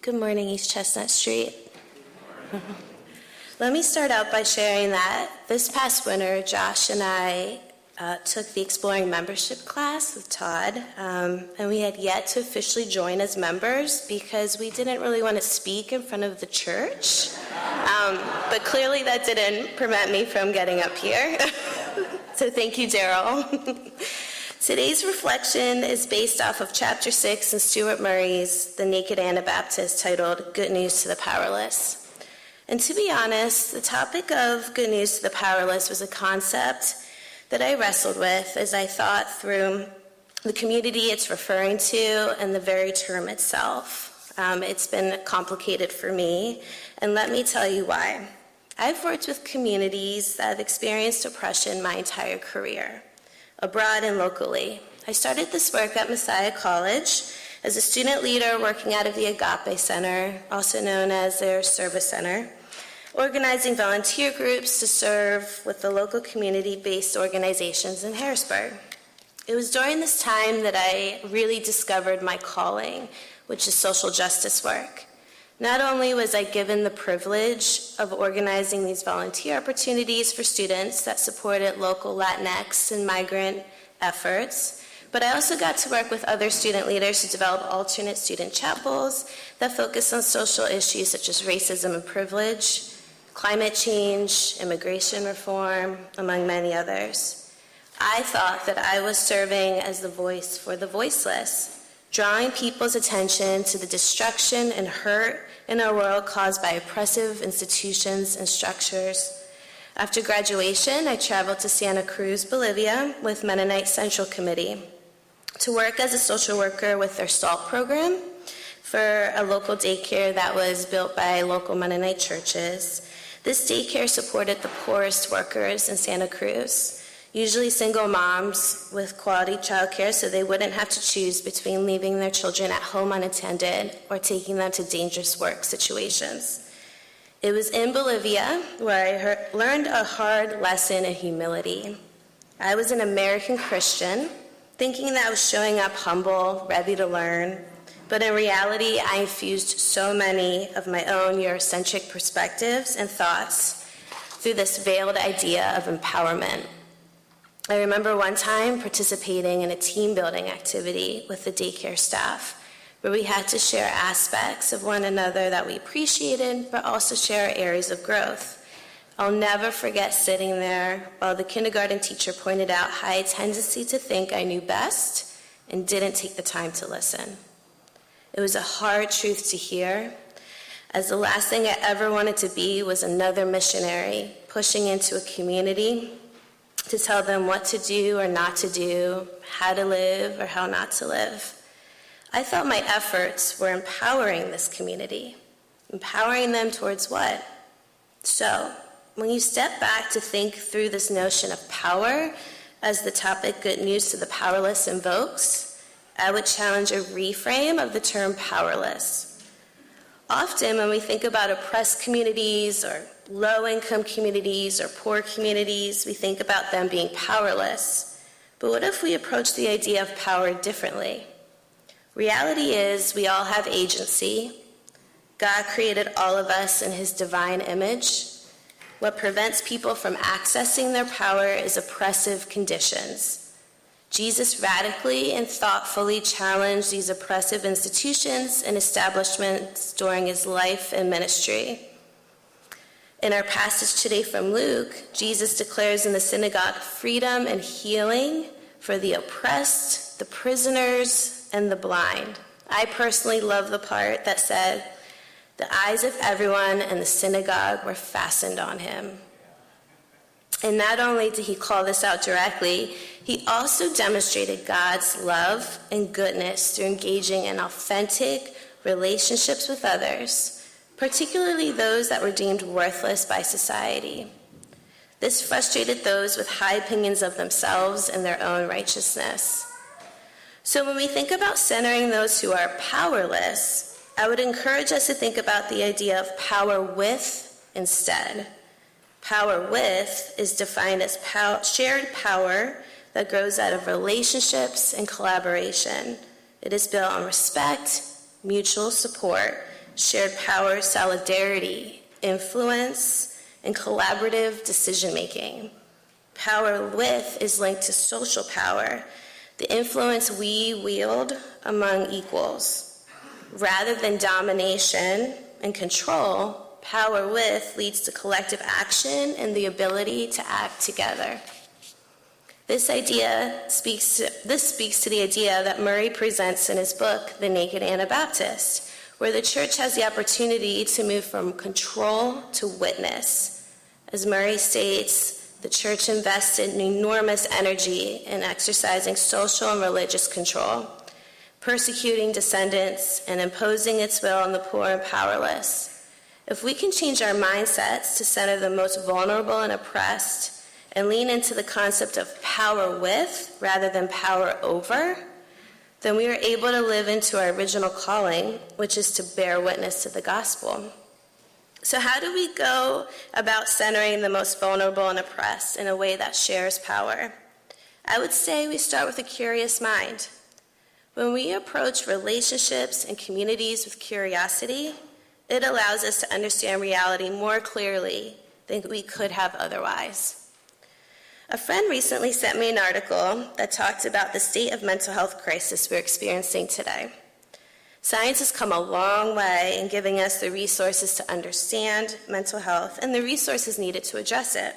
Good morning, East Chestnut Street. Let me start out by sharing that this past winter, Josh and I took the Exploring Membership class with Todd, and we had yet to officially join as members because we didn't really want to speak in front of the church. But clearly that didn't prevent me from getting up here. So thank you, Daryl. Today's reflection is based off of Chapter 6 in Stuart Murray's The Naked Anabaptist, titled Good News to the Powerless. And to be honest, the topic of Good News to the Powerless was a concept that I wrestled with as I thought through the community it's referring to and the very term itself. It's been complicated for me, and let me tell you why. I've worked with communities that have experienced oppression my entire career, abroad and locally. I started this work at Messiah College as a student leader working out of the Agape Center, also known as their service center, organizing volunteer groups to serve with the local community-based organizations in Harrisburg. It was during this time that I really discovered my calling, which is social justice work. Not only was I given the privilege of organizing these volunteer opportunities for students that supported local Latinx and migrant efforts, but I also got to work with other student leaders to develop alternate student chapels that focus on social issues such as racism and privilege, climate change, immigration reform, among many others. I thought that I was serving as the voice for the voiceless, drawing people's attention to the destruction and hurt in our world caused by oppressive institutions and structures. After graduation, I traveled to Santa Cruz, Bolivia, with Mennonite Central Committee to work as a social worker with their SALT program for a local daycare that was built by local Mennonite churches. This daycare supported the poorest workers in Santa Cruz, usually single moms with quality childcare so they wouldn't have to choose between leaving their children at home unattended or taking them to dangerous work situations. It was in Bolivia where I learned a hard lesson in humility. I was an American Christian, thinking that I was showing up humble, ready to learn, but in reality, I infused so many of my own Eurocentric perspectives and thoughts through this veiled idea of empowerment. I remember one time participating in a team-building activity with the daycare staff, where we had to share aspects of one another that we appreciated, but also share areas of growth. I'll never forget sitting there while the kindergarten teacher pointed out how I had a tendency to think I knew best and didn't take the time to listen. It was a hard truth to hear, as the last thing I ever wanted to be was another missionary pushing into a community to tell them what to do or not to do, how to live or how not to live. I thought my efforts were empowering this community. Empowering them towards what? So, when you step back to think through this notion of power, as the topic Good News to the Powerless invokes, I would challenge a reframe of the term powerless. Often when we think about oppressed communities or low-income communities or poor communities, we think about them being powerless. But what if we approach the idea of power differently? Reality is we all have agency. God created all of us in his divine image. What prevents people from accessing their power is oppressive conditions. Jesus radically and thoughtfully challenged these oppressive institutions and establishments during his life and ministry. In our passage today from Luke, Jesus declares in the synagogue freedom and healing for the oppressed, the prisoners, and the blind. I personally love the part that said, the eyes of everyone in the synagogue were fastened on him. And not only did he call this out directly, he also demonstrated God's love and goodness through engaging in authentic relationships with others, particularly those that were deemed worthless by society. This frustrated those with high opinions of themselves and their own righteousness. So when we think about centering those who are powerless, I would encourage us to think about the idea of power with instead. Power with is defined as shared power that grows out of relationships and collaboration. It is built on respect, mutual support, shared power, solidarity, influence, and collaborative decision-making. Power with is linked to social power, the influence we wield among equals. Rather than domination and control, power with leads to collective action and the ability to act together. This speaks to the idea that Murray presents in his book, The Naked Anabaptist, where the church has the opportunity to move from control to witness. As Murray states, the church invested enormous energy in exercising social and religious control, persecuting dissenters, and imposing its will on the poor and powerless. If we can change our mindsets to center the most vulnerable and oppressed, and lean into the concept of power with rather than power over, then we are able to live into our original calling, which is to bear witness to the gospel. So how do we go about centering the most vulnerable and oppressed in a way that shares power? I would say we start with a curious mind. When we approach relationships and communities with curiosity, it allows us to understand reality more clearly than we could have otherwise. A friend recently sent me an article that talked about the state of mental health crisis we're experiencing today. Science has come a long way in giving us the resources to understand mental health and the resources needed to address it.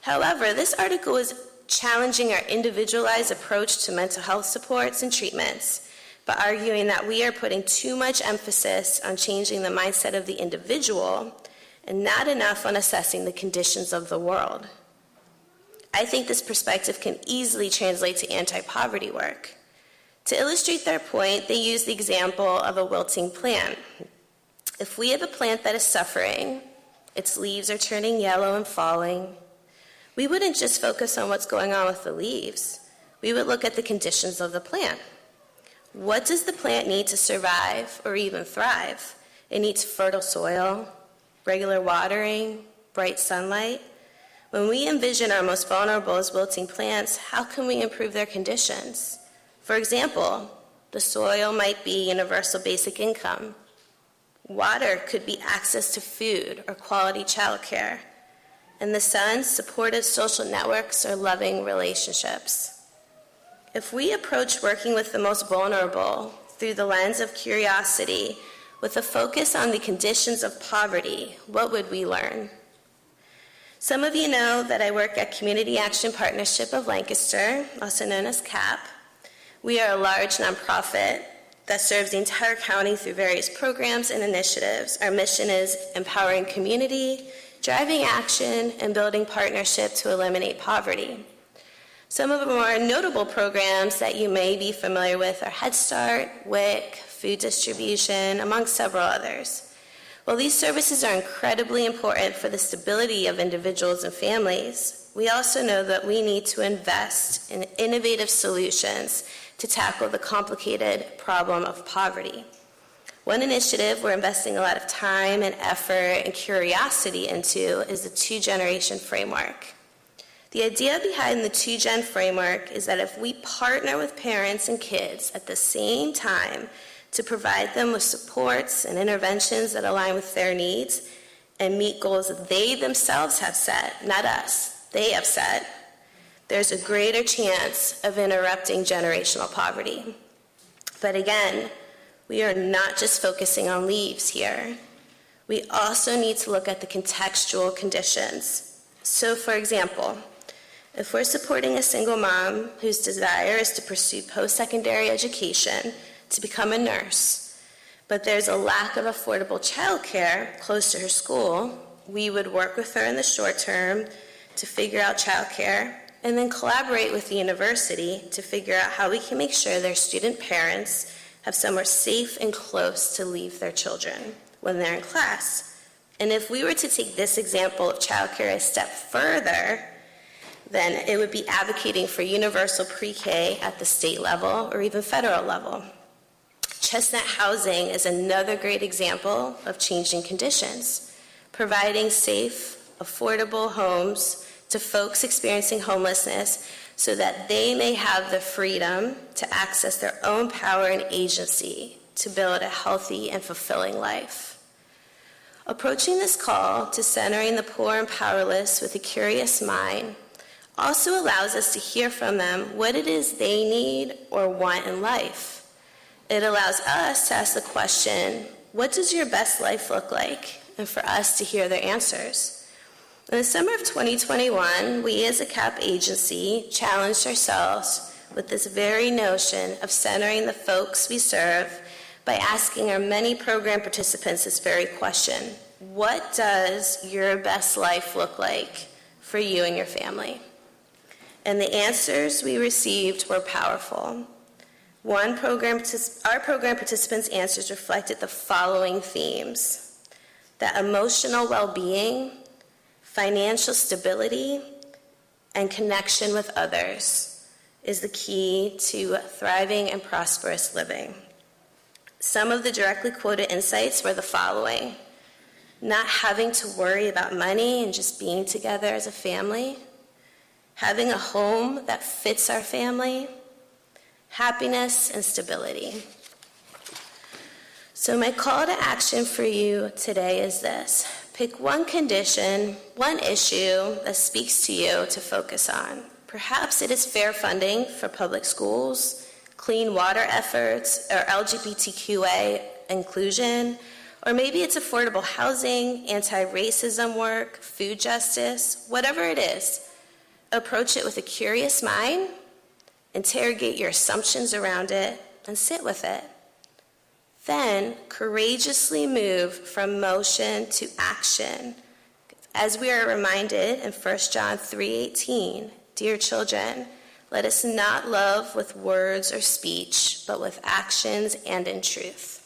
However, this article is challenging our individualized approach to mental health supports and treatments, but arguing that we are putting too much emphasis on changing the mindset of the individual and not enough on assessing the conditions of the world. I think this perspective can easily translate to anti-poverty work. To illustrate their point, they use the example of a wilting plant. If we have a plant that is suffering, its leaves are turning yellow and falling, we wouldn't just focus on what's going on with the leaves. We would look at the conditions of the plant. What does the plant need to survive or even thrive? It needs fertile soil, regular watering, bright sunlight. When we envision our most vulnerable as wilting plants, how can we improve their conditions? For example, the soil might be universal basic income. Water could be access to food or quality childcare. And the sun, supportive social networks or loving relationships. If we approach working with the most vulnerable through the lens of curiosity, with a focus on the conditions of poverty, what would we learn? Some of you know that I work at Community Action Partnership of Lancaster, also known as CAP. We are a large nonprofit that serves the entire county through various programs and initiatives. Our mission is empowering community, driving action, and building partnership to eliminate poverty. Some of the more notable programs that you may be familiar with are Head Start, WIC, food distribution, among several others. While these services are incredibly important for the stability of individuals and families, we also know that we need to invest in innovative solutions to tackle the complicated problem of poverty. One initiative we're investing a lot of time and effort and curiosity into is the 2-generation framework. The idea behind the 2-gen framework is that if we partner with parents and kids at the same time, to provide them with supports and interventions that align with their needs and meet goals that they themselves have set, not us, they have set, there's a greater chance of interrupting generational poverty. But again, we are not just focusing on leaves here. We also need to look at the contextual conditions. So for example, if we're supporting a single mom whose desire is to pursue post-secondary education, to become a nurse, but there's a lack of affordable childcare close to her school, we would work with her in the short term to figure out childcare and then collaborate with the university to figure out how we can make sure their student parents have somewhere safe and close to leave their children when they're in class. And if we were to take this example of childcare a step further, then it would be advocating for universal pre-K at the state level or even federal level. Chestnut Housing is another great example of changing conditions, providing safe, affordable homes to folks experiencing homelessness so that they may have the freedom to access their own power and agency to build a healthy and fulfilling life. Approaching this call to centering the poor and powerless with a curious mind also allows us to hear from them what it is they need or want in life. It allows us to ask the question, what does your best life look like? And for us to hear their answers. In the summer of 2021, we as a CAP agency challenged ourselves with this very notion of centering the folks we serve by asking our many program participants this very question, what does your best life look like for you and your family? And the answers we received were powerful. Our program participants' answers reflected the following themes: that emotional well-being, financial stability, and connection with others is the key to thriving and prosperous living. Some of the directly quoted insights were the following: not having to worry about money and just being together as a family, having a home that fits our family, happiness and stability. So my call to action for you today is this: pick one condition, one issue that speaks to you to focus on. Perhaps it is fair funding for public schools, clean water efforts, or LGBTQA inclusion, or maybe it's affordable housing, anti-racism work, food justice, whatever it is. Approach it with a curious mind, interrogate your assumptions around it, and sit with it. Then, courageously move from motion to action. As we are reminded in 1 John 3:18, dear children, let us not love with words or speech, but with actions and in truth.